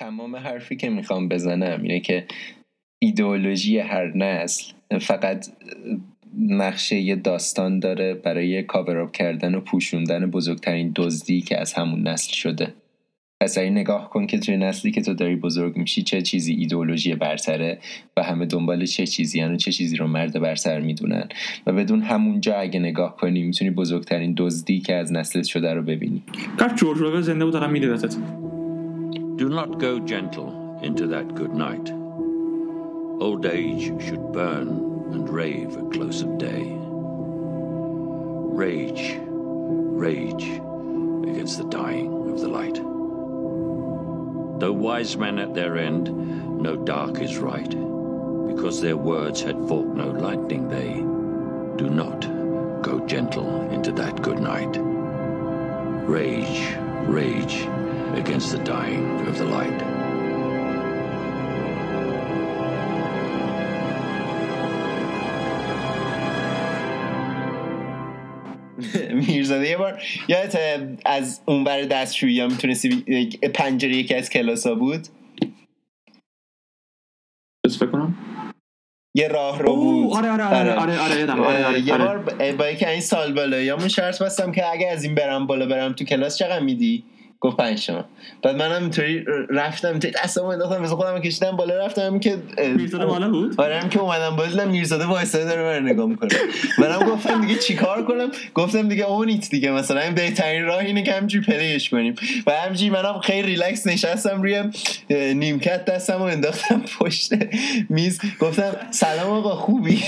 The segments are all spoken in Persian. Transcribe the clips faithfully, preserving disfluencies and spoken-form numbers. تمام حرفی که میخوام بزنم اینه که ایدئولوژی هر نسل فقط نقشه یه داستان داره برای کاوراب کردن و پوشوندن بزرگترین دزدی که از همون نسل شده. پس این نگاه کن که توی نسلی که تو داری بزرگ میشی چه چیزی ایدئولوژی برتره و همه دنبال چه چیزی هن و چه چیزی رو مرد برتر میدونن و بدون همونجا اگه نگاه کنی میتونی بزرگترین دزدی که از نسلت شده رو ببینی. کاش جورج اول زنده بود الان میدیدت. Do not go gentle into that good night. Old age should burn and rave at close of day. Rage, rage against the dying of the light. Though wise men at their end, no dark is right, because their words had forked no lightning. They do not go gentle into that good night. Rage, rage against the dying of the light. میرزاده یه بار یادت از اون بر دستشویی ها میتونستی پنجره یکی از کلاس ها بود بس فکر کنم یه راه رو بود. آره آره آره آره آره آره یه بار با یکی این سال بالا یا من شرط بستم که اگه از این برم بالا برم تو کلاس چقدر میدی؟ گفت پنج تومن. بعد منم اینطوری رفتم تو اصلا انداختم مثل خودم کشیدم بالا رفتم که میرزاده بالا بود. آره هم که اومدم بالا دیدم میرزاده وایساده داره من رو نگاه میکنه. منم گفتم دیگه چیکار کنم؟ گفتم دیگه اونیت دیگه مثلا این بهترین راه اینه که همینجوری پلیش کنیم. و همینجوری منم هم خیلی ریلکس نشستم روی نیمکت دستمو انداختم پشت میز گفتم سلام آقا خوبی؟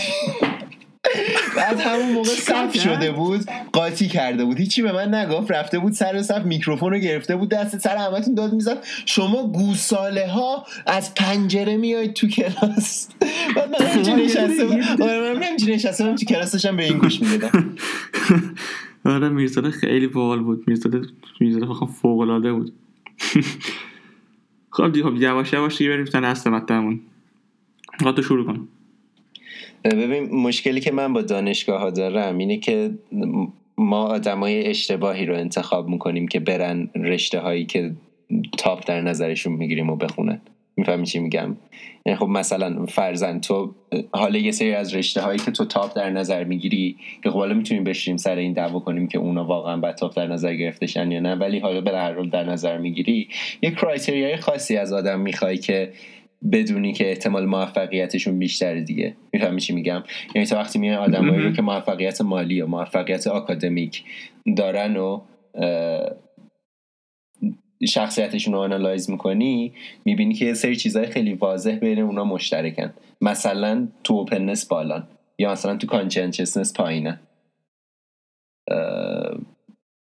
بعد همون موقع صف شده بود قاطی کرده بود هیچی به من نگفت رفته بود سر صف میکروفون رو گرفته بود دست سر همتون داد میزد شما گوساله ها از پنجره میایید تو کلاس. بعد من همچین نشسته بود آره من همچین نشسته بودم تو کلاس داشتم به این گوش میدادم. آره میرزاده خیلی باحال بود. میرزاده میرزاده فوق العاده بود. خب دیگه یواش یواش دیگه بریم تا اصل مطلبمون. خب تو شروع کن. ببین مشکلی که من با دانشگاه ها دارم اینه که ما آدمای اشتباهی رو انتخاب میکنیم که برن رشته هایی که تاپ در نظرشون میگیریم و بخونن. میفهمی چی میگم؟ یعنی خب مثلا فرضاً تو حالا یه سری از رشته هایی که تو تاپ در نظر میگیری که خب حالا میتونیم بشیم سر این دعوا کنیم که اونا واقعا با تاپ در نظر گرفتشن یا نه، ولی حالا به هر حال در نظر میگیری یه کرایتریای خاصی از آدم میخوای که بدونی که احتمال موفقیتشون بیشتره دیگه. میفهمی چی میگم؟ یعنی تا وقتی میان آدمایی رو که موفقیت مالی و موفقیت آکادمیک دارن و شخصیتشون رو آنالایز میکنی میبینی که یه سری چیزهای خیلی واضح بین اونا مشترکن، مثلا تو اوپننس بالان یا مثلا تو کانشنسنس پایینه.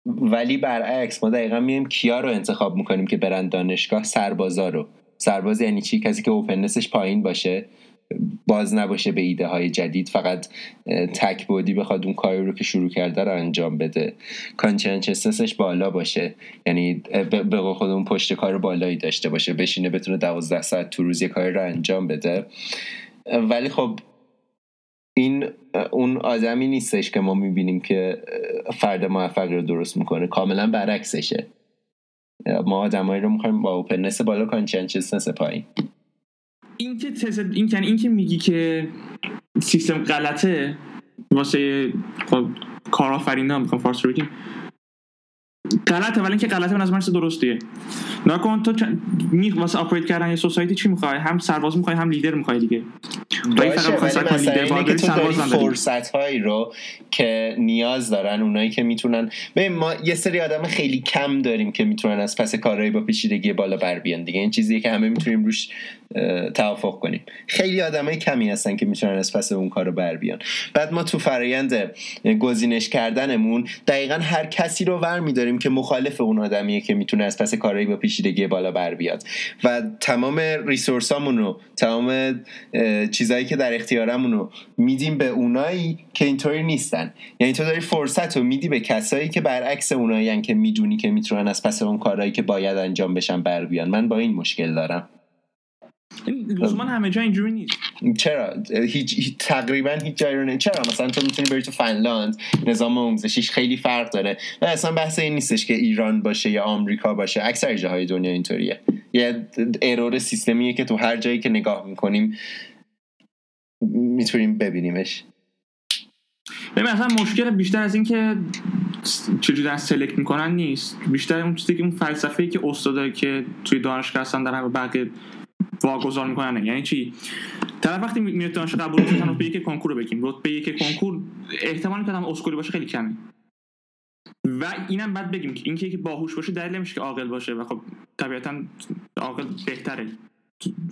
ولی برعکس ما دقیقا میایم کیا رو انتخاب میکنیم که برن دانشگاه؟ سربازا رو. سرباز یعنی چی؟ کسی که اوپننسش پایین باشه، باز نباشه به ایده های جدید، فقط تک بودی بخواد اون کاری رو که شروع کرده رو انجام بده. کانشنسنسش بالا باشه، یعنی به قول خودمون پشت کار بالایی داشته باشه، بشینه بتونه دوازده ساعت تو روز یه کاری رو انجام بده. ولی خب این اون آدمی نیستش که ما میبینیم که فرد موفقی رو درست میکنه، کاملا برعکسشه. ما آدمایی رو می‌خوایم با اوپننس بالا، کانشنسنس پایین. این که تز... این یعنی این که میگی که سیستم غلطه واسه خب کارآفرینا میخوام فارسی بگم غلطه، ولی اینکه غلطه من از منش درستیه. ناگهان تو می واسه اپریت کردن یه سوسایتی چی می‌خوای؟ هم سرباز می‌خوای هم لیدر می‌خوای دیگه. ولی فقط می‌خوای که لیدر باشه، سرباز هم فرصت‌هایی رو که نیاز دارن اونایی که میتونن. ببین ما یه سری آدم خیلی کم داریم که میتونن از پس کارهای با پیچیدگی بالا بر بیان دیگه. این چیزیه که همه میتونیم روش توافق کنیم. خیلی آدمای کمی هستن که میتونن از پس اون کارو بر بیان. بعد ما تو فرآیند گزینش کردنمون دقیقاً هر کسی رو برمی‌داریم که مخالف اون آدمیه که میتونه از پس کارهای با پیچیدگی بالا بر بیاد و تمام ریسورسامون رو، تمام چیزایی که در اختیارمون رو میدیم به اونایی که اینطوری نیستن. یعنی تو داری فرصت رو میدی به کسایی که برعکس اونایی ان که میدونی که میتونن از پس اون کارهایی که باید انجام بشن بر بیان. من با این مشکل دارم. لزوما همه جا اینجوری نیست. چرا هیچ تقریبا هیچ جایی رو نه. چرا مثلا تو میتونی بری تو فنلاند نظام آموزشیش خیلی فرق داره و اصلا بحث این نیستش که ایران باشه یا آمریکا باشه، اکثر جاهای دنیا اینطوریه. یه ارور سیستمیه که تو هر جایی که نگاه میکنیم میتونیم ببینیمش. ببین اصلا مشکل بیشتر از این که چجوری دارن سلکت میکنن نیست، بیشتر اون چیزی که اون فلسفه‌ای که استادایی که توی دانشگاه هستن در حق بقیه واگذار میکنن. یعنی چی؟ طرف وقتی میاد دانشگاه قبول میشن رتبه یک کنکور رو بگیم، رتبه یک کنکور احتمال که آدم اسکولی باشه خیلی کمه. و اینم بعد بگیم که اینکه باهوش باشه دلیل نمیشه که عاقل باشه، و خب طبیعتاً عاقل بهتره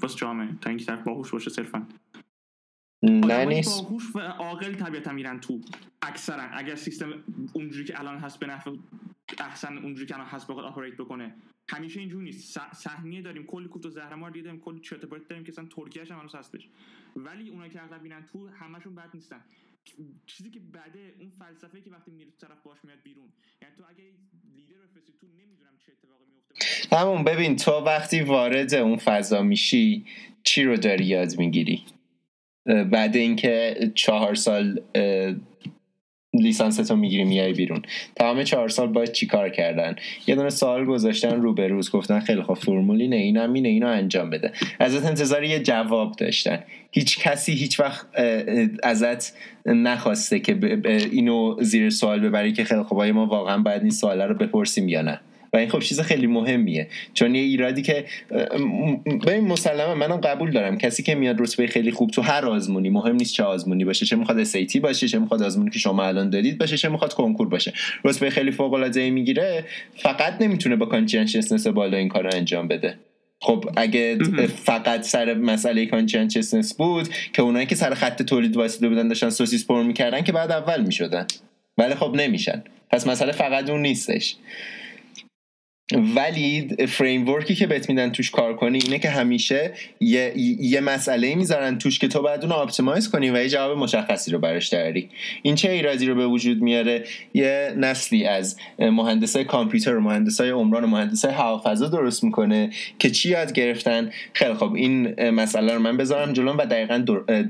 واسه جامعه تا اینکه طرف باهوش باشه صرفاً. نه نیست، باهوش و عاقل طبیعتاً میرن تو اکثرا. اگر سیستم اونجوری که الان هست به نفع احسن اونجوری که الان هست بخواد آپریت بکنه، همیشه اینجوری نیست. صحنه داریم کلی کوفت و زهرمار دیدیم، کلی چرت و پرت داریم که اصلا ترکیه‌اش هم هنوز هستش، ولی اونایی که اغلب میرن تو همشون بد نیستن. چیزی که بعده اون فلسفه‌ای که وقتی میره طرف باش میاد بیرون، یعنی تو اگه لیدر بفرستی تو نمیدونم چه اتفاقی میفته. همون ببین تو وقتی وارد اون فضا میشی چی رو داری یاد میگیری؟ بعد اینکه چهار سال لیسانستو میگیری میای بیرون، تمام چهار سال باید چی کار کردن؟ یه دونه سوال گذاشتن رو به روز، گفتن خیلی خوب فرمول اینه، اینم اینه، اینو انجام بده. ازت انتظار یه جواب داشتن. هیچ کسی هیچ وقت ازت نخواسته که اینو زیر سوال ببری که خیلی خوبای ما واقعا باید این سوالا رو بپرسیم یا نه. و این خب چیز خیلی مهمیه، چون یه ایرادی که ببین مسلماً منم قبول دارم، کسی که میاد رتبه خیلی خوب تو هر آزمونی، مهم نیست چه آزمونی باشه، چه میخواد اس ای تی باشه، چه میخواد آزمونی که شما الان دارید باشه، چه میخواد کنکور باشه، رتبه خیلی فوق العاده میگیره، فقط نمیتونه با کانشنسنس بالا این کارو انجام بده. خب اگه فقط سر مسئله کانشنسنس بود که اونایی که سر خط تولید واسطه بودن داشتن سوسیس پر میکردن که بعد اول میشدن، ولی خب نمیشن. پس مسئله فقط اون نیستش، ولی فریمورکی که بهت میدن توش کار کنی اینه که همیشه یه, یه مسئله میذارن توش که تو بعد اون رو آپتیمایز کنی و یه جواب مشخصی رو براش داری. این چه ایرادی رو به وجود میاره؟ یه نسلی از مهندسای کامپیوتر و مهندسای عمران و مهندسای هوافضا درست میکنه که چی یاد گرفتن؟ خیلی خب این مسئله رو من بذارم جلوم و دقیقاً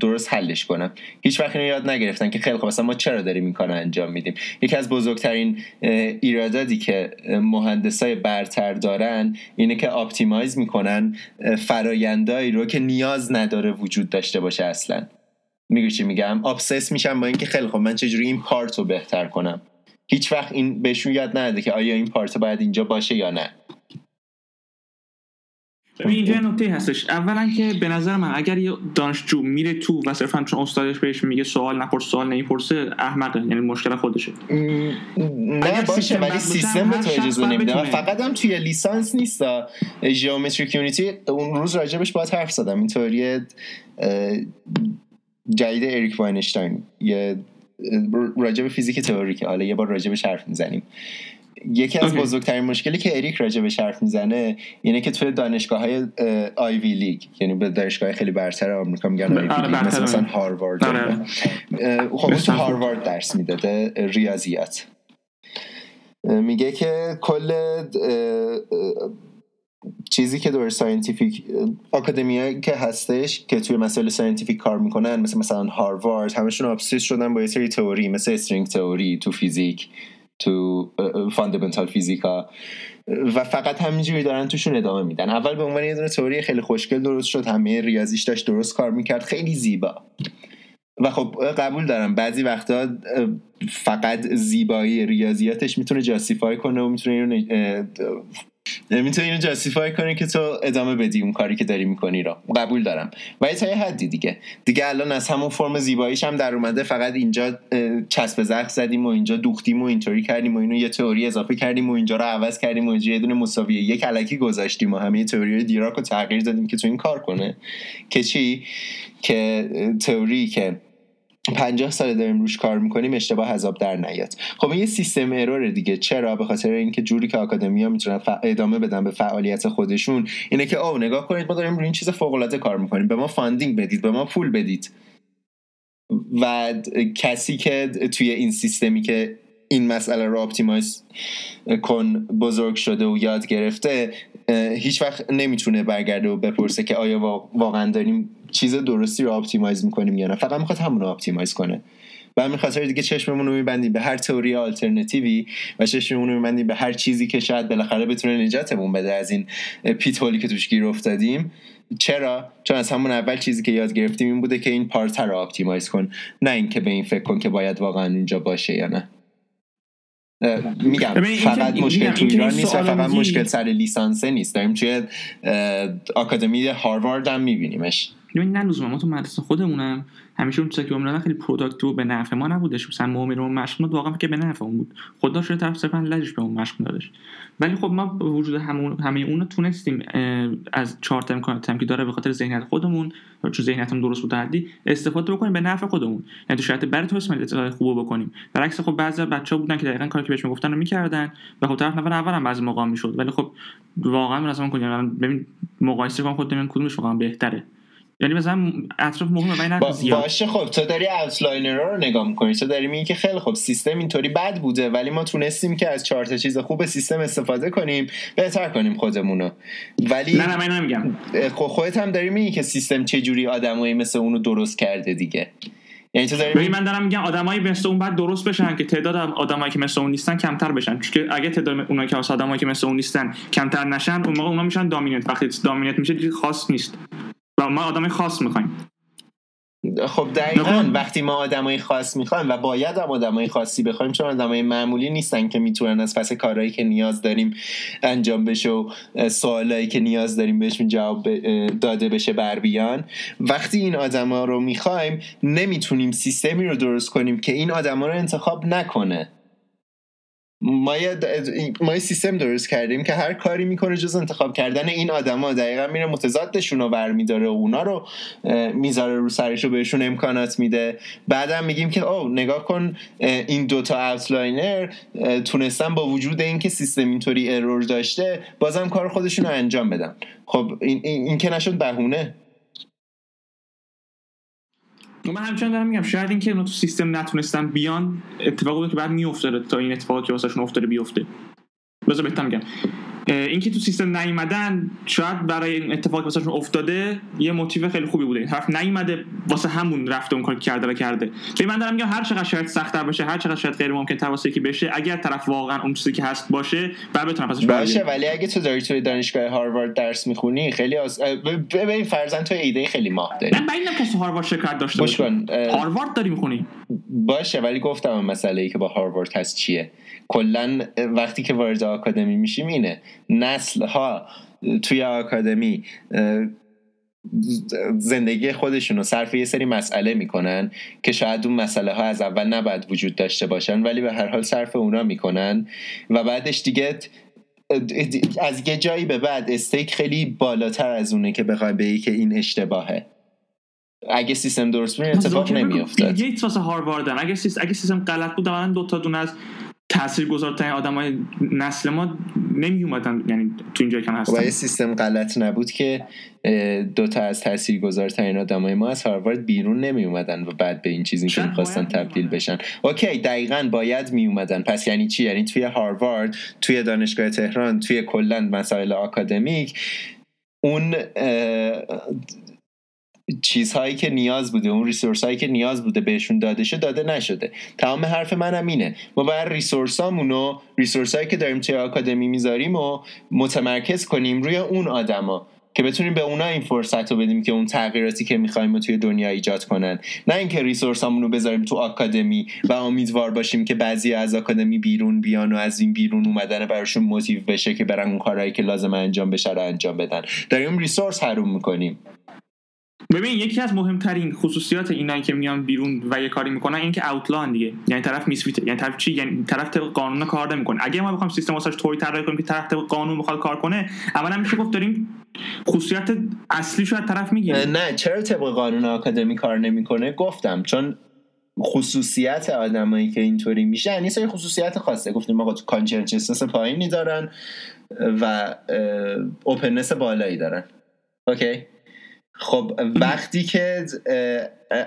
درست حلش کنم. هیچ وقت اینو یاد نگرفتن که خیلی خب اصلا ما چرا داریم این کارو انجام میدیم. یکی از بزرگترین ایراداتی که مهندسای برتر دارن اینه که آپتیمایز میکنن فرایندایی رو که نیاز نداره وجود داشته باشه اصلا. میگوی چی میگم؟ ابسس میشن با اینکه خیلی خب من چجوری این پارت رو بهتر کنم. هیچ وقت این بهشون یاد نده که آیا این پارت رو باید اینجا باشه یا نه. ببین اینجا نکته هستش، اولا که به نظر من اگر یه دانشجو میره تو و صرفا چون استادش بهش میگه سوال نپرس، سوال نمیپرسه، احمقه، یعنی مشکل خودشه. نه باشه، ولی سیستم تو اجازه نمیده. فقط هم توی لیسانس نیست، ژئومتریک یونیتی اون روز راجبش باید حرف زدم. این تئوری جدید اریک واینشتاین یه راجب فیزیک تئوریکه، حالا یه بار راجبش حرف میزنیم. یکی از okay. بزرگترین مشکلی که اریک راجع بهش حرف میزنه اینه که توی دانشگاه‌های آیوی لیگ، یعنی به دانشگاه خیلی برتر آمریکا میگن آیوی لیگ، مثلا هاروارد. خب تو هاروارد درس میداده ریاضیات، میگه که کل چیزی که دور ساینتیفیک آکادمیایی که هستش که توی مسائل ساینتیفیک کار میکنن، مثل مثلا هاروارد، همشون ابسس شدن با یه سری تئوری، مثل استرینگ تئوری تو فیزیک، تو فاندامنتال فیزیکا، و فقط همینجوری دارن توشون ادامه میدن. اول به عنوان یه دونه تئوری خیلی خوشگل درست شد، همه ریاضیش داشت درست کار میکرد، خیلی زیبا. و خب قبول دارم بعضی وقتا فقط زیبایی ریاضیاتش میتونه جاستیفای کنه و میتونه اینو میتونه اینو جاستیفای کنه که تو ادامه بدی اون کاری که داری میکنی را. قبول دارم، ولی تا یه حدی دیگه دیگه الان از همون فرم زیباییش هم در اومده، فقط اینجا چسب زخم زدیم و اینجا دوختیم و اینطوری کردیم و اینو یه تئوری اضافه کردیم و اینجا رو عوض کردیم و اینجا یه دونه مساویه یک الکی گذاشتیم و همه تئوری دیراک رو تغییر دادیم که تو این کار کنه. که چی؟ که تئوری که پنجاه سال داریم روش کار میکنیم اشتباه حساب در نیاد. خب این یه سیستم اروره دیگه. چرا؟ به خاطر اینکه جوری که آکادمیا میتونن ف... ادامه بدن به فعالیت خودشون اینه که آو نگاه کنید ما داریم روی این چیز فوق العاده کار میکنیم، به ما فاندینگ بدید، به ما پول بدید. و کسی که توی این سیستمی که این مسئله رو اپتیمایز کن بزرگ شده و یاد گرفته، هیچ وقت نمیتونه برگرده و بپرسه که آیا واقعا داریم چیز درستی رو اپتیمایز میکنیم یا نه. فقط میخواد همون رو اپتیمایز کنه. و همین خاطر دیگه چشممون رو می‌بندیم به هر تئوری آلترناتیوی و چشممون رو می‌بندیم به هر چیزی که شاید بالاخره بتونه نجاتمون بده از این پیت‌هولی که توش گیر افتادیم. چرا؟ چون از همون اول چیزی که یاد گرفتیم این بوده که این پارت رو آپتیمایز کن، نه اینکه به این فکر کن که باید واقعا اینجا باشه یا نه. میگم فقط مشکل تو ایران نیست و فقط مشکل سر لیسانسه نیست، داریم توی آکادمی هاروارد هم میبینیمش. ببین نه لزوما ما تو مدرسه خودمونم همیشه اون چیزا که عمرنا خیلی پروداکتیو به نفع ما نبودش، مثلا معاملمون مشغول واقعا که به نفع اون بود، خدا شده طرف صرفا لجش به اون مشغول داشت. ولی خب ما وجود همون همه اون رو تونستیم از چهار تا امکاناتی که داره به خاطر ذهنیت خودمون، چون ذهنیتمون درست بود عادی استفاده بکنیم به نفع خودمون، یعنی تو شرایط برای تو اسمال اطلاع خوبو بکنیم. برعکس خب بعضی بچه‌ها بودن که دقیقاً کاری که بهش میگفتن رو می‌کردن و خب طرف نفر اولم بعضی موقع میشد، ولی خب واقعا مثلا کنیم ببین مقایسه کنم خودمون کدومش واقعا بهتره، یعنی مثلا اطراف مهمه ولی نه زیاد باشه. خب تو داری اوتلاینرها رو نگاه می‌کنی، تو داری میگی که خیلی خب سیستم اینطوری بد بوده ولی ما تونستیم که از چهار تا چیز خوب سیستم استفاده کنیم، بهتر کنیم خودمونو. ولی نه نه من نمیگم، خودت هم داری میگی که سیستم چه جوری آدمایی مثل اونو درست کرده دیگه. یعنی تو داری من دارم میگم آدمایی مثل اون بعد درست بشن که تعداد آدمایی که مثل اون نیستن کمتر بشن، چون اگه تعداد اونایی که از آدمایی که مثل اون نیستن کمتر نشن اون موقع اونا میشن دامیننت، وقتی دامیننت میشه دیگه خاص نیست. ما آدم خاص میخوایم. خب دقیقاً وقتی ما آدمای خاص میخوایم و باید هم آدمای خاصی بخوایم، چون آدمای معمولی نیستن که میتونن از پس کارهایی که نیاز داریم انجام بشه و سوالایی که نیاز داریم بهشون جواب داده بشه بر بیان. وقتی این آدما رو میخوایم نمیتونیم سیستمی رو درست کنیم که این آدما رو انتخاب نکنه. ما یه ما سیستم درست کردیم که هر کاری میکنه جز انتخاب کردن این آدما، دقیقاً میره متضادشون رو برمی‌داره و اونا رو میذاره رو سرش و بهشون امکانات میده. بعدم میگیم که او نگاه کن این دوتا اوتلاینر تونستن با وجود اینکه سیستم اینطوری ارور داشته بازم کار خودشون رو انجام بدن. خب این این, این که نشد بهونه. من همچنان دارم میگم شاید این که اونا تو سیستم نتونستن بیان اتفاقی بوده که بعد میافتاده تا این اتفاقی که واسهشون افتاده بیفته. بذار بهتون میگم این که تو سیستم نیومدن شاید برای این اتفاقی که واسهشون افتاده یه موتیو خیلی خوبی بوده، حرف نیومده واسه همون رفته اون کار کرده را کرده. ولی من دارم میگم هر چقدر شاید سخت‌تر بشه، هر چقدر شاید غیر ممکن تر واسه کی بشه، اگر طرف واقعا اون چیزی که هست باشه بعد بتونه پسش باشه. ولی اگه تو داری توی دانشگاه هاروارد درس میخونی خیلی از ببین فرضاً تو ایده خیلی ماه داری، من ببینم که هاروارد شرکت داشته باشه هاروارد داری میخونی باشه، ولی گفتم مسئله ای که با هاروارد هست چیه، کلا وقتی که وارد آکادمی میشیم اینه نسل ها توی آکادمی زندگی خودشون رو صرف یه سری مسئله میکنن که شاید اون مسئله ها از اول نباید وجود داشته باشن ولی به هر حال صرف اونا میکنن و بعدش دیگه از یه جایی به بعد استیک خیلی بالاتر از اونه که بخوای بگی که این اشتباهه. اگه سیستم درست بود اتفاق نمیافتاد. بیل گیتس واسه هارواردن اگه سیستم اگه سیستم غلط بود مثلا دو تا دونه از تاثیرگذارترین آدمای نسل ما نمی اومدن، یعنی تو اینجا که هستن. ولی سیستم غلط نبود که دوتا از تاثیرگذارترین آدمای ما از هاروارد بیرون نمی اومدن و بعد به این چیزی که می‌خواستن تبدیل بشن. اوکی دقیقاً باید می اومدن. پس یعنی چی؟ یعنی توی هاروارد، توی دانشگاه تهران، توی کلاً مسائل آکادمیک اون چیزهایی که نیاز بوده، اون ریسورس هایی که نیاز بوده بهشون داده شده داده نشده. تمام حرف منم اینه ما باید ریسورس هامونو ریسورس هایی که داریم توی آکادمی میذاریم و متمرکز کنیم روی اون آدما که بتونیم به اونا این فرصت رو بدیم که اون تغییراتی که میخوایم توی دنیا ایجاد کنن، نه اینکه ریسورس هامونو بذاریم تو آکادمی و امیدوار باشیم که بعضی از آکادمی بیرون بیان و از این بیرون اومدن براشون موتیو بشه که برن اون کارهایی که لازم انجام بشه رو انجام بدن. داریم ریسورس حروم میکنیم. ببین یکی از مهمترین خصوصیات اینایی که میان بیرون و یه کاری میکنن این که اوتلاین دیگه، یعنی طرف میسویته، یعنی طرف چی، یعنی طرف طبق قانون کار نمیکنه. اگه ما بخوایم سیستم واسش طوری طراحی کنیم که طرف طبق قانون بخواد کار کنه، اولا میشه گفت داریم خصوصیت اصلیشو از طرف میگیریم. نه چرا طبق قانون آکادمی کار نمیکنه؟ گفتم چون خصوصیت آدمایی که اینطوری میشه یعنی سری خصوصیت خاصه، گفتیم آقا کانشنسنس پایینی دارن و اوپننس بالایی دارن. اوکی خب وقتی که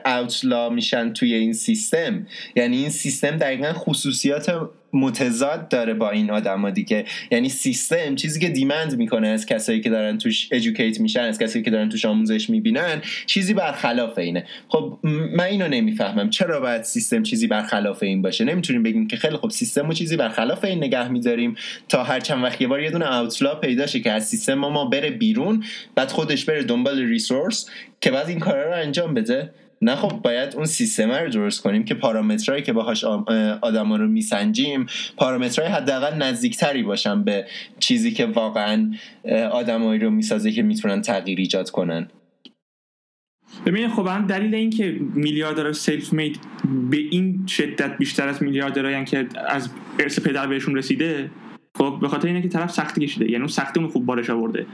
اوتلا میشن توی این سیستم. یعنی این سیستم دقیقا خصوصیات متضاد داره با این آدما دیگه. یعنی سیستم چیزی که دیمند میکنه از کسایی که دارن توش ادوکییت میشن، از کسایی که دارن توش آموزش میبینن، چیزی برخلاف اینه. خب من اینو نمیفهمم چرا باید سیستم چیزی برخلاف این باشه. نمیتونیم بگیم که خیلی خب سیستمو چیزی برخلاف این نگه میداریم تا هر چند وقت یه بار یه دونه اوتلا پیدا شه که از سیستم ما, ما بره بیرون، بعد خودش بره دنبال ریسورس که بعد این کارا رو انجام بده. نه خب باید اون سیستم رو درست کنیم که پارامترایی که باهاش آدما رو میسنجیم پارامترای حداقل نزدیکتری باشن به چیزی که واقعا آدمایی رو میسازه که میتونن تغییر ایجاد کنن. ببین خب هم دلیل این که میلیاردرها سلف مید به این شدت بیشتر از میلیاردرایی که از ارث پدر بهشون رسیده، خب به خاطر اینه که طرف سختی کشیده، یعنی اون سختی اون خوب بارش آورده.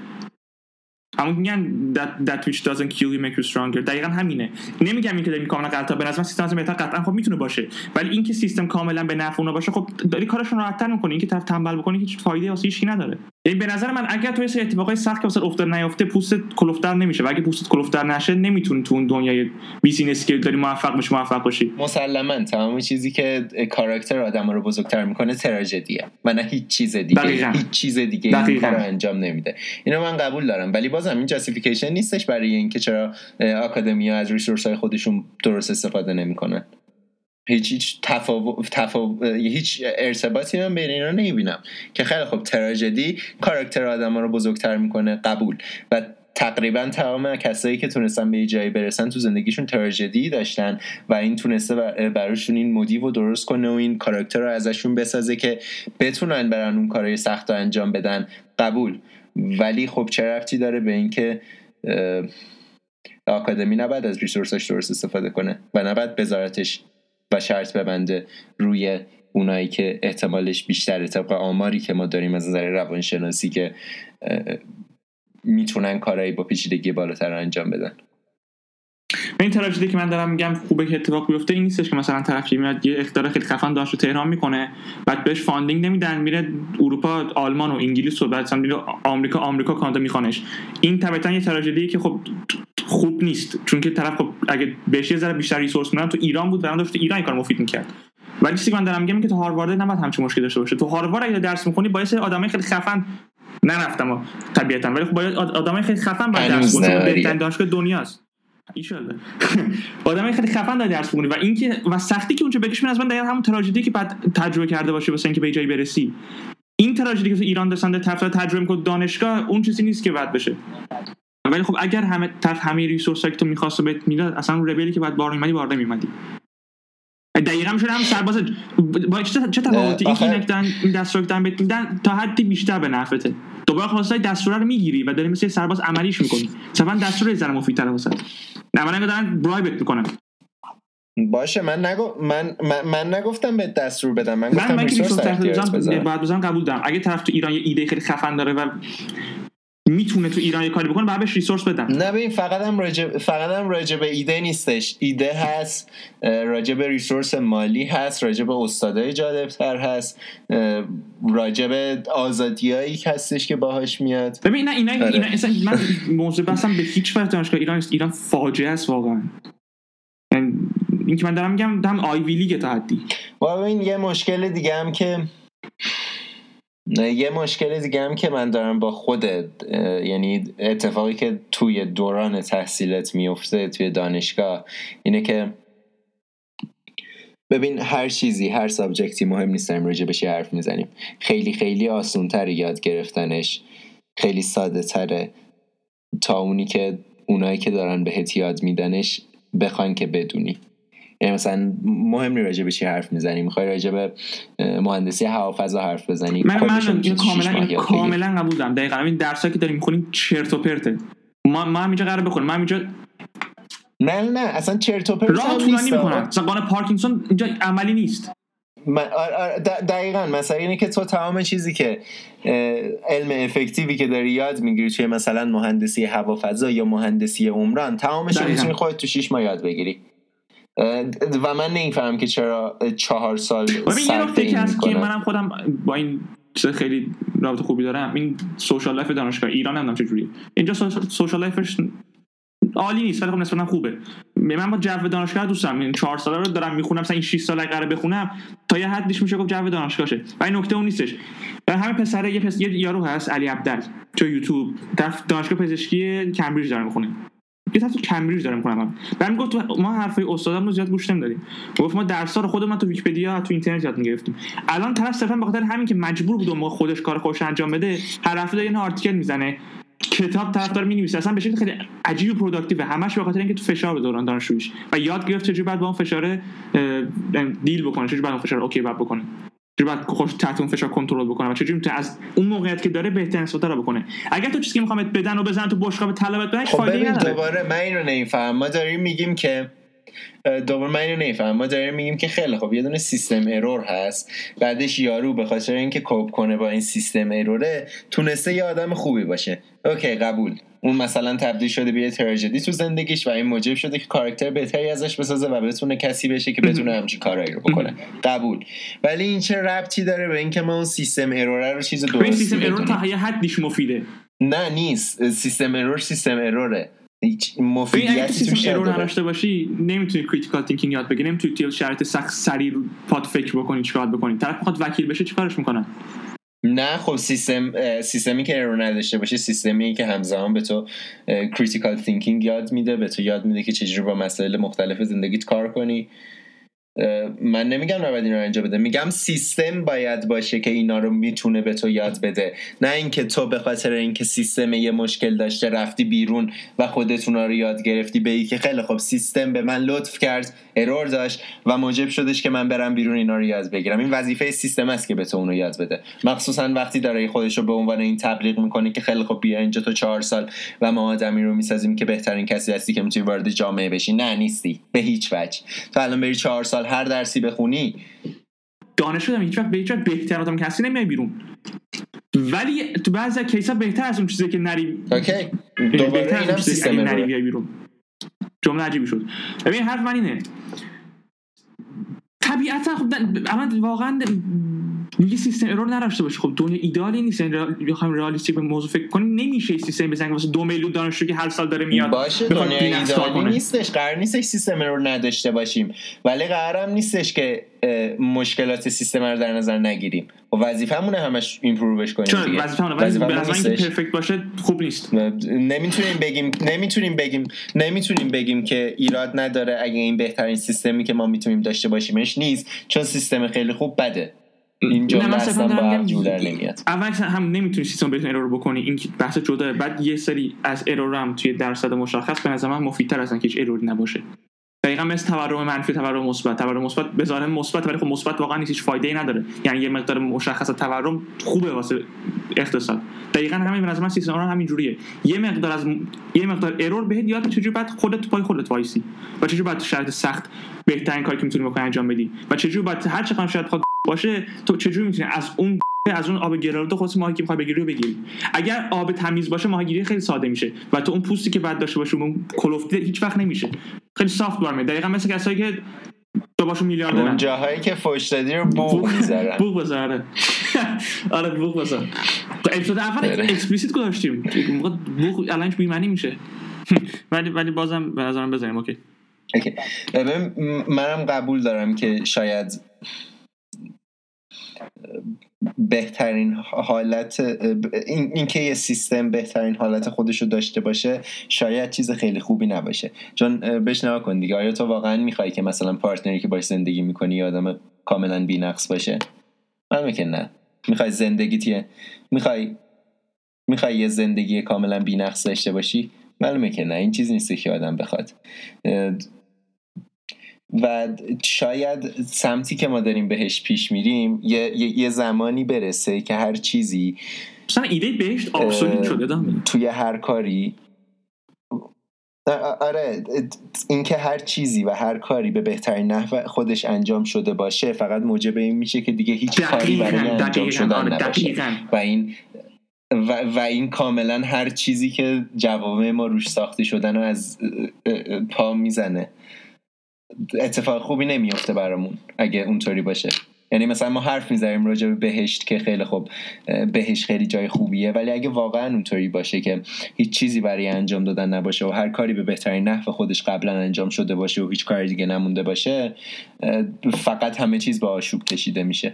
همون میگن that, that which doesn't kill you make you stronger. دقیقا همینه. نمیگم این که داریم کاملا غلطا، به نظرم سیستم بهتر قطعا خب میتونه باشه، ولی این که سیستم کاملا به نفع اونا باشه خب داری کارشون راحت‌تر می‌کنی. این که طرف تنبل بکنی هیچ فایده واسه هیچ کی نداره. یعنی به نظر من اگر تو این اتفاقای سخت که واسه افتاد نیافته پوستت کلفتر نمیشه، و اگه پوستت کلفتر نشه نمیتونی تو اون دنیای بیزینس که داری موفق بشی موفق باشی. مسلماً تمام چیزی که کاراکتر آدم‌ها رو بزرگتر می‌کنه تراژدیه و نه هیچ چیز دیگه. هیچ چیز دیگه این کارو انجام نمیده. اینو من قبول دارم، ولی بازم این جاستیفیکیشن نیستش برای اینکه چرا آکادمیا از ریسورس‌های خودشون درست استفاده نمی‌کنن. هیچ هیچ تفاو... تفاو... هیچ ارتباطی من بین اینا نمیبینم که خیلی خب تراژدی کاراکتر آدما رو بزرگتر میکنه، قبول، و تقریبا تمام کسایی که تونستن به یه جایی برسن تو زندگیشون تراژدی داشتن و این تونسته براشون این مودیو رو درست کنه و این کاراکتر رو ازشون بسازه که بتونن برن اون کارهای سخت رو انجام بدن، قبول. ولی خب چه ربطی داره به اینکه آکادمی نباید از ریسورسش درست استفاده کنه و نباید بذارتش و شرط ببنده روی اونایی که احتمالش بیشتره طبق آماری که ما داریم از نظر روانشناسی که میتونن کارهایی با پیچیدگی بالاتر انجام بدن. این تراژدی که من دارم میگم خوبه که اتفاق بیفته این نیستش که مثلا طرفی میاد یه اختراع خیلی خفن داشت و تهران میکنه، بعد بهش فاندینگ نمیدن، میره اروپا، آلمان و انگلیس و بعد میره آمریکا، آمریکا کانادا میخونش. این طبعا یه تراژدی که خب خوب نیست، چون که طرف خب اگه بهش یه ذره بیشتر ریسورس میدادن تو ایران بود و داشت ایران این کار مفید میکرد. ولی چیزی که من دارم میگم که تو هاروارد نباید همچین مشکلی داشته باشه. تو هاروارد اگه درس میخونی باعث آدمای خیلی خفن نرفتم طبیعتا، ولی خب باید آدمای خیلی خفن بعد درس بخونن، بهترین دانشگاه دنیاست ان شاء الله. آدمای خیلی خفن داره درس می‌خونه و اینکه و سختی که اونجا بکشیم از من دقیقاً همون تراژدی که بعد تجربه کرده باشه واسه اینکه به جایی برسی. این تراژدی که تو ایران داشتن طرفدار تجربه می‌کنه دانشگاه اون چیزی نیست که بعد بشه. ولی خب اگر همه طرف همه ریسورسایی که تو می‌خواست بهت میداد، اصلا اون ربلی که بعد بار می‌اومدی بار نمی‌اومدی. دقیقاً شده هم سرباز با چه تفاوتی اینکه دادن این دستور دادن بهت میدن تا حدی بیشتر به نفعته. دوباره خواستای دستور رو میگیری و داری مثل سرباز عملیش میکنی. صرفا دستور زرم مفیدتر واسه. نه من دارن برایبت میکنن. باشه من نگو من من, من نگفتم به دستور بدم، من گفتم ریسورس بزنم. بعد بزنم قبول دارم. اگه طرف تو ایران یه ایده خیلی خفن داره و میتونه تو ایران یه کاری بکنه بعدش ریسورس بدم. نه ببین فقط هم راجع فقط هم راجع به ایده نیستش، ایده هست، راجع به ریسورس مالی هست، راجع به استادای جالبتر هست، راجع به آزادیایی هستش که باهاش میاد. ببین نه اینا اینا اصلا من موضوع بحثم به هیچ وجه دانشگاه ایران نیست. ایران فاجعه است واقعا. یعنی این که من دارم میگم دم آیوی لیگ تا حدی. واقعا این یه مشکل دیگه هم که نه یه مشکل دیگه هم که من دارم با خودت، یعنی اتفاقی که توی دوران تحصیلت میفته توی دانشگاه اینه که ببین هر چیزی هر سابجکتی مهم نیست راجع بهش حرف میزنیم، خیلی خیلی آسان‌تره یاد گرفتنش، خیلی ساده تره تا اونی که اونایی که دارن بهت یاد میدنش بخوان که بدونی. یعنی مثلا مهم نیست راجع به چی حرف میزنی، میخوای راجع به مهندسی هوافضا حرف بزنی. من من اینو کاملا کاملا قبول دارم. دقیقاً این درسایی که داریم میخونیم چرت و پرته. ما ما اینجا قرار بخونیم. من اینجا نه نه اصلا چرت و پرت نیست. راه طولانی میکنن. مثلا قانون پارکینسون اینجا عملی نیست. دقیقاً مثلا اینه که تو تمام چیزی که علم افکتیوی که داری یاد میگیری توی مثلا مهندسی هوافضا یا مهندسی عمران تمامش میتونی خودت تو شش ماه یاد بگیری. و من نمیفهمم که چرا چهار سال صرف این میکنم. منم خودم با این چیز خیلی رابطه خوبی دارم. این سوشال لایف دانشگاه ایران هم نمیدونم چجوریه. اینجا سوشال لایفش عالی نیست ولی خب نسبتا خوبه. من با جو دانشگاه دوستم، این چهار ساله رو دارم میخونم، مثلا این شش ساله قراره بخونم تا یه حدیش میشه گفت جو دانشگاهشه. ولی نکته اون نیستش. در همین پسره یه پس... یه یارو هست علی عبدل تو یوتیوب، در دانشگاه پزشکی کمبریج داره میخونه. یه تا تو کمبریج دارم میخونم. بعد میگفت ما حرفای استادامون زیاد گوش نمیدادیم. گفت ما درس‌ها رو خودمون تو ویکی‌پدیا تو اینترنت یاد میگرفتیم. الان طرف صرفاً به خاطر همین که مجبور بود اون خودش کار خودش انجام بده، هر هفته داره یه آرتیکل میزنه. کتاب طرفدار می‌نویسه، اصلا به شکل خیلی عجیب و پروداکتیو، همش به خاطر اینکه تو فشار دوران دانشجوییش و یاد گرفت چجوری بعد با اون فشار دیل بکنه، چجوری بعد اون فشار اوکی بعد بکنه، چجوری بعد خوش تحت اون فشار کنترل بکنه و چجوری تو از اون موقعیت که داره بهترین استفاده بکنه. اگر تو چیزی که می‌خوام بدن و بزن تو بشقاب طلبت بهش خب فایده نداره. دوباره من اینو نمی‌فهمم. ما داریم میگیم که دوباره من اینو نمی‌فهمم. ما داریم میگیم که خیلی خب یه دونه سیستم ایرور هست، بعدش یارو به خاطر اینکه کوپ کنه با این سیستم ایروره تونسته یه آدم خوبی باشه. اوکی قبول. اون مثلا تبدیل شده به یه تراژدی تو زندگیش و این موجب شده که کاراکتر بهتری ازش بسازه و بتونه کسی بشه که بتونه همچین کارایی رو بکنه. قبول. ولی این چه ربطی داره به اینکه ما اون سیستم ایرور رو چیز درست این سیستم ایرور تا یه حدیش مفیده؟ نه نیست. سیستم ایرور سیستم ایروره. هیچ مفیدیتی توش ایرور نداشته باشی نمیتونی کریتیکال تینکینگ یاد بگیری، نمیتونی توی شرایط سخت سریع رو پات فکر بکنی. چیکار بکنی؟ طرف میخواد وکیل بشه چیکارش میکنن؟ نه خب سیستم سیستمی که ایرور نداشته باشه سیستمی که همزمان به تو کریتیکال تینکینگ یاد میده، به تو یاد میده که چجوری با مسائل مختلف زندگیت کار کنی. من نمیگم نباید اینا رو انجام بده، میگم سیستم باید باشه که اینا رو میتونه به تو یاد بده، نه اینکه تو به خاطر اینکه سیستم یه مشکل داشته رفتی بیرون و خودت اونا رو یاد گرفتی به اینکه خیلی خب سیستم به من لطف کرد ارور داشت و موجب شدش که من برم بیرون اینا رو یاد بگیرم. این وظیفه سیستم است که به تو اون رو یاد بده، مخصوصا وقتی داره خودش رو به عنوان این تبلیغ میکنه که خیلی خب بیا اینجا تو چهار سال و ما آدمی رو میسازیم که بهترین کسی هستی که میتونی وارد جامعه بشی. نه نیستی به هیچ وجه. تو الان بری چهار سال هر درسی بخونی دانشجو هم هیچ وقت به هیچ وجه بهتر آدم کسی نمیای بیرون، ولی تو بعضی کیسا بهتر از اون چیزی که نری. اوکی دوباره اینم سیستم نری بیای بیرون. جمله عجیبی شد. ببین حرف من اینه طبیعتا خب الان واقعا میگه سیستم ایرور نداشته باشه. خب دنیا ایدالی نیست، بخوایم رئالیستیک به موضوع فکر کنیم نمیشه سیستم بزنیم واسه دو میلیون دانشجو که هر سال داره میاد باشه. دنیا ایدالی نیستش، قرار نیستش سیستم ایرور نداشته باشیم، ولی قرارم نیستش که مشکلات سیستم رو در نظر نگیریم و وظیفمونه همش ایمپرووش کنیم. چون وظیفمونه ولی به نظر اینکه پرفکت باشه خوب نیست. نمیتونیم بگیم نمیتونیم بگیم نمیتونیم بگیم که ایراد نداره اگه این بهترین سیستمی که ما میتونیم داشته باشیمش نیست، چون سیستم خیلی خوب بده. اینجا مثلا با جودر نمیاد. اول هم نمیتونی سیستم بهتون ایرور بکنی، این بحث جداه. بعد یه سری از ایرورام توی درصد مشخص به نظر من مفیدتر هستن که هیچ ایروری نباشه. دقیقاً مثل تورم منفی، تورم مثبت. تورم مثبت به ظاهر مثبت ولی خب مثبت واقعا هیچ فایده‌ای نداره، یعنی یه مقدار مشخص تورم خوبه واسه اقتصاد. دقیقاً همین به نظر من سیستم همین جوریه. یه مقدار از یه مقدار ایرور بهت یاد چجوری بعد خودت پای خودت وایسی و چجوری بعد شرایط سخت بهترین کاری که میتونی بکنی انجام بدی و چجوری بعد هر چقدر شاید باشه تو چجوری میتونی از اون از اون آب گرالده خودت ماهی که می‌خوای بگیری رو بگیری. اگر آب تمیز باشه ماهیگیری خیلی ساده میشه و تو اون پوستی که بعد داشته باشه اون کلفتی هیچ وقت نمیشه، خیلی سافت برمیاد. دقیقاً مثل کسایی که تو باشون میلیاردرن، اون جاهایی که فوش دادی رو بوق می‌ذارن. بوق بزنه. آره بوق بزنه. اپیزود اول اکسپلیسیت گذاشتیم. بوق الانش بی‌معنی میشه. ولی ولی بازم به نظرم بزنیم اوکی. اوکی. منم قبول دارم که شاید بهترین حالت این اینکه یه سیستم بهترین حالت خودش رو داشته باشه شاید چیز خیلی خوبی نباشه. چون بهش نگاه کن دیگه، آیا تو واقعا میخوای که مثلا پارتنری که باش زندگی میکنی یه آدم کاملا بی‌نقص باشه؟ معلومه که نه. میخوای زندگیت میخوای میخوای یه زندگی کاملا بی‌نقص داشته باشی؟ معلومه که نه. این چیز نیست که آدم بخواد. و شاید سمتی که ما داریم بهش پیش میریم یه, یه،, یه زمانی برسه که هر چیزی مثلا ایده بهشت ابسولوت شده توی هر کاری. آره این که هر چیزی و هر کاری به بهترین نحو خودش انجام شده باشه فقط موجب این میشه که دیگه هیچ کاری برای انجام شدن نباشه و این و, و این کاملا هر چیزی که جوامع ما روش ساخته شدن رو از پا میزنه. اتفاق خوبی نمیفته برامون اگه اونطوری باشه. یعنی مثلا ما حرف میزنیم راجع به بهشت که خیلی خوب بهشت خیلی جای خوبیه، ولی اگه واقعا اونطوری باشه که هیچ چیزی برای انجام دادن نباشه و هر کاری به بهترین نحو خودش قبلا انجام شده باشه و هیچ کاری دیگه نمونده باشه، فقط همه چیز با آشوب کشیده میشه.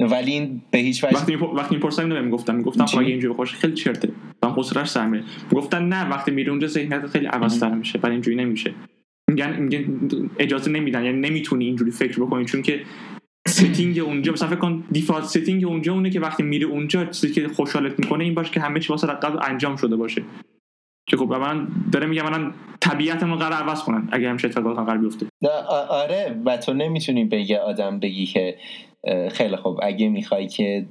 ولی این به هیچ وجه وقتی وقتی میپرسم نمیگم، گفتم گفتم اگه اینجوری باشه خیلی چرته، من خسرش سرمه. گفتن نه، وقتی میری اونجا ذهنت خیلی عوض‌تر میشه، برای اینجوری نمیشه. میگن میگن اجازه نمیدن، یعنی نمیتونی اینجوری فکر بکنی، چون که ستینگ اونجا مثلا فکر کن دیفالت ستینگ اونجا اونه که وقتی میری اونجا چیزی که خوشحالت میکنه این باشه که همه چی واسه قبل انجام شده باشه. که خب من داره میگم من طبیعتمو قرار عوض کنن اگه همش اتفاقات قرار بیفته. آره، و تو نمیتونی بگی آدم بگی که خیلی خب اگه میخوای که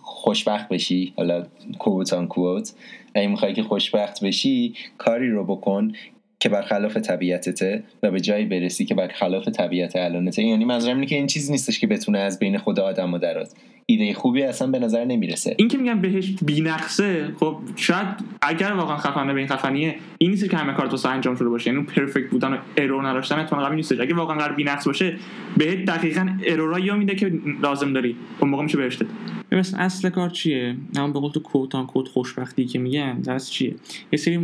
خوشبخت بشی، حالا کوت آن کوت، اگه میخوای که خوشبخت بشی کاری رو بکن که برخلاف طبیعتته و به جایی برسی که برخلاف طبیعت الانته. یعنی منظورم اینه که این چیز نیستش که بتونه از بین خود آدمو درآد، ایده خوبی اصلا به نظر نمیرسه. این که میگم بهش بی‌نقصه، خب شاید اگر واقعا خفنه به این خفنیه، این نیست که همه کار تو انجام شده باشه، یعنی اون پرفکت بودن و ارور نداشتن احتمال قوی نیست. اگه واقعا قرار بی‌نقص باشه بهت دقیقاً ارورایی میده که لازم داری، اون موقع میشه بهشت. ببین اصل کار چیه؟ همون به قول تو کوت آن کوت خوشبختی که میگن درست چیه؟ یه سری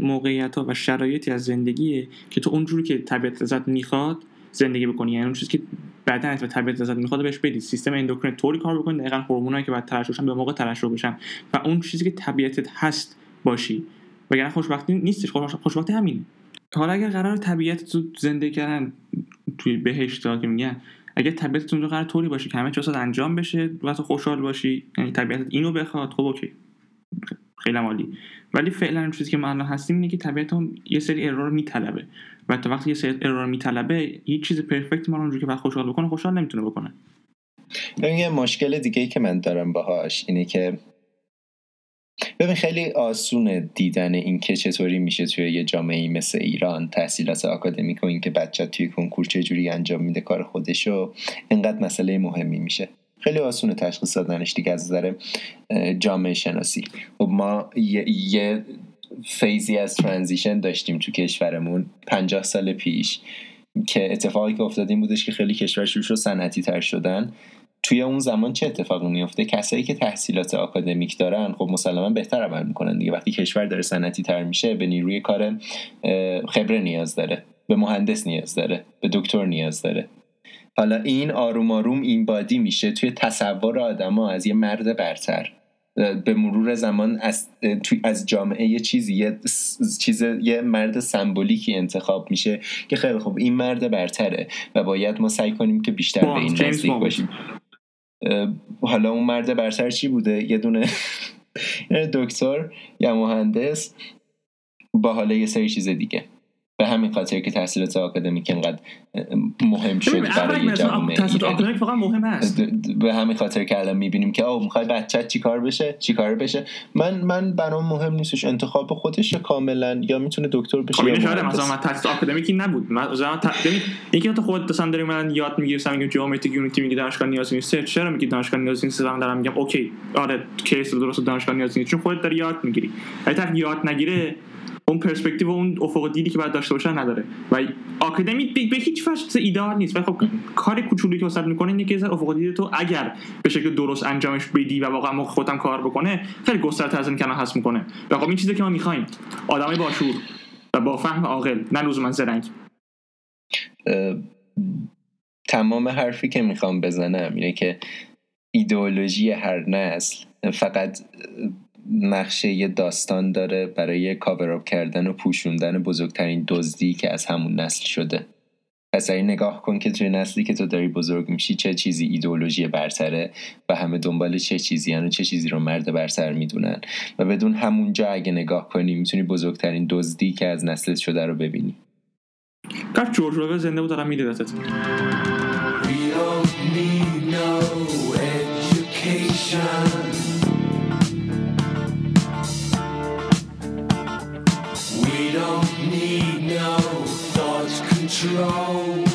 موقعیت‌ها و شرایطی از زندگیه که تو اونجوری که طبیعت ازت میخواد زندگی بکنی، یعنی اون چیزی که بدن و طبیعت ازت میخواد بهش بدی، سیستم اندوکرین طوری کار بکنه دقیقاً هورمونایی که بعد ترشح بشن به موقع ترشح بشن و اون چیزی که طبیعتت هست باشی، وگرنه خوشبختی نیستش. خوشبختی همینه. حالا اگر قرار طبیعت تو زندگی کردن توی بهشت که میگن، اگه طبیعتتون قرار طوری باشه که همه چیزات انجام بشه و تو خوشحال باشی، یعنی طبیعتت اینو بخواد، خب اوکی، خیلی عالی. ولی فعلا اون چیزی که ما الان هستیم اینه که طبیعت هم یه سری ارور میطلبه و تا وقتی یه سری ارور میطلبه هیچ چیز پرفکت ما رو اونجوری که بعد خوشحال بکنه خوشحال نمیتونه بکنه. ببین یه مشکل دیگه‌ای که من دارم باهاش اینه که ببین خیلی آسونه دیدن این که چطوری میشه توی یه جامعه مثل ایران تحصیلات آکادمیک و این که بچه توی کنکور چه جوری انجام میده کار خودشو اینقدر مسئله مهمی میشه. خیلی آسونه تشخیص دادنش دیگه از نظر جامعه شناسی. خب ما یه, یه فیزی از ترانزیشن داشتیم تو کشورمون پنجاه سال پیش که اتفاقی که افتاد این بودش که خیلی کشور شروع شد صنعتی تر شدن. توی اون زمان چه اتفاقی میفته؟ کسایی که تحصیلات آکادمیک دارن خب مسلماً بهتر عمل میکنن دیگه. وقتی کشور داره صنعتی تر میشه به نیروی کار خبره نیاز داره، به مهندس نیاز داره، به دکتر نیاز داره. حالا این آروم آروم این بادی میشه توی تصور آدما از یه مرد برتر، به مرور زمان از توی از جامعه یه چیزی یه چیز یه مرد سمبولیکی انتخاب میشه که خیلی خوب این مرد برتره و باید ما سعی کنیم که بیشتر به این نزدیک باشیم. حالا اون مرد برتر چی بوده؟ یه دونه دکتر یا مهندس با حالا یه سری چیز دیگه، به همین خاطر که تحصیلات آکادمیک اینقدر مهم شد برای جامعه. تحصیلات آکادمیک واقعا مهم است. به همین خاطر که الان میبینیم که آو میخواد بچه چیکار بشه چیکار بشه. من من برام مهم نیستش انتخاب خودش کاملا، یا میتونه دکتر بشه. خب شاید مثلا تحصیلات آکادمیکی نبود، مثلا تقدیمی یکی تو خودت مثلا دارم من یاد میگیرم میگم جیومتریک یونیتی میگی دانشگاه نیاز نیست، چرا میگی دانشگاه نیاز نیست؟ من دارم میگم اوکی آره کیس درست دانشگاه نیاز نیست، چون خودت داری یاد میگیری. اگه یاد نگیره اون پرسپکتیو اون افق دیدی که بعد داشته باشه نداره و آکادمیک به هیچ وجه ایده‌آل نیست. ولی خب کار کوچولی که واسط میکنه اینه که از افق دید تو اگر به شکل درست انجامش بدی و واقعا ما خودم کار بکنه خیلی گسترده از این کنا حس میکنه. و خب این چیزی که ما میخوایم، آدمای با شعور و با فهم عاقل، نه لزوما زرنگ. تمام حرفی که میخوام بزنم اینه که ایدئولوژی هر نسل فقط نقشه یه داستان داره برای کاوراب کردن و پوشوندن بزرگترین دزدی که از همون نسل شده. پس این نگاه کن که توی نسلی که تو داری بزرگ میشی چه چیزی ایدئولوژی برتره و همه دنبال چه چیزی هن و چه چیزی رو مرد برتر میدونن و بدون همونجا اگه نگاه کنی میتونی بزرگترین دزدی که از نسلت شده رو ببینی. کاش جورج اوروئل زنده بود الان میدیدتت. We don't need no education. We don't need no thought control.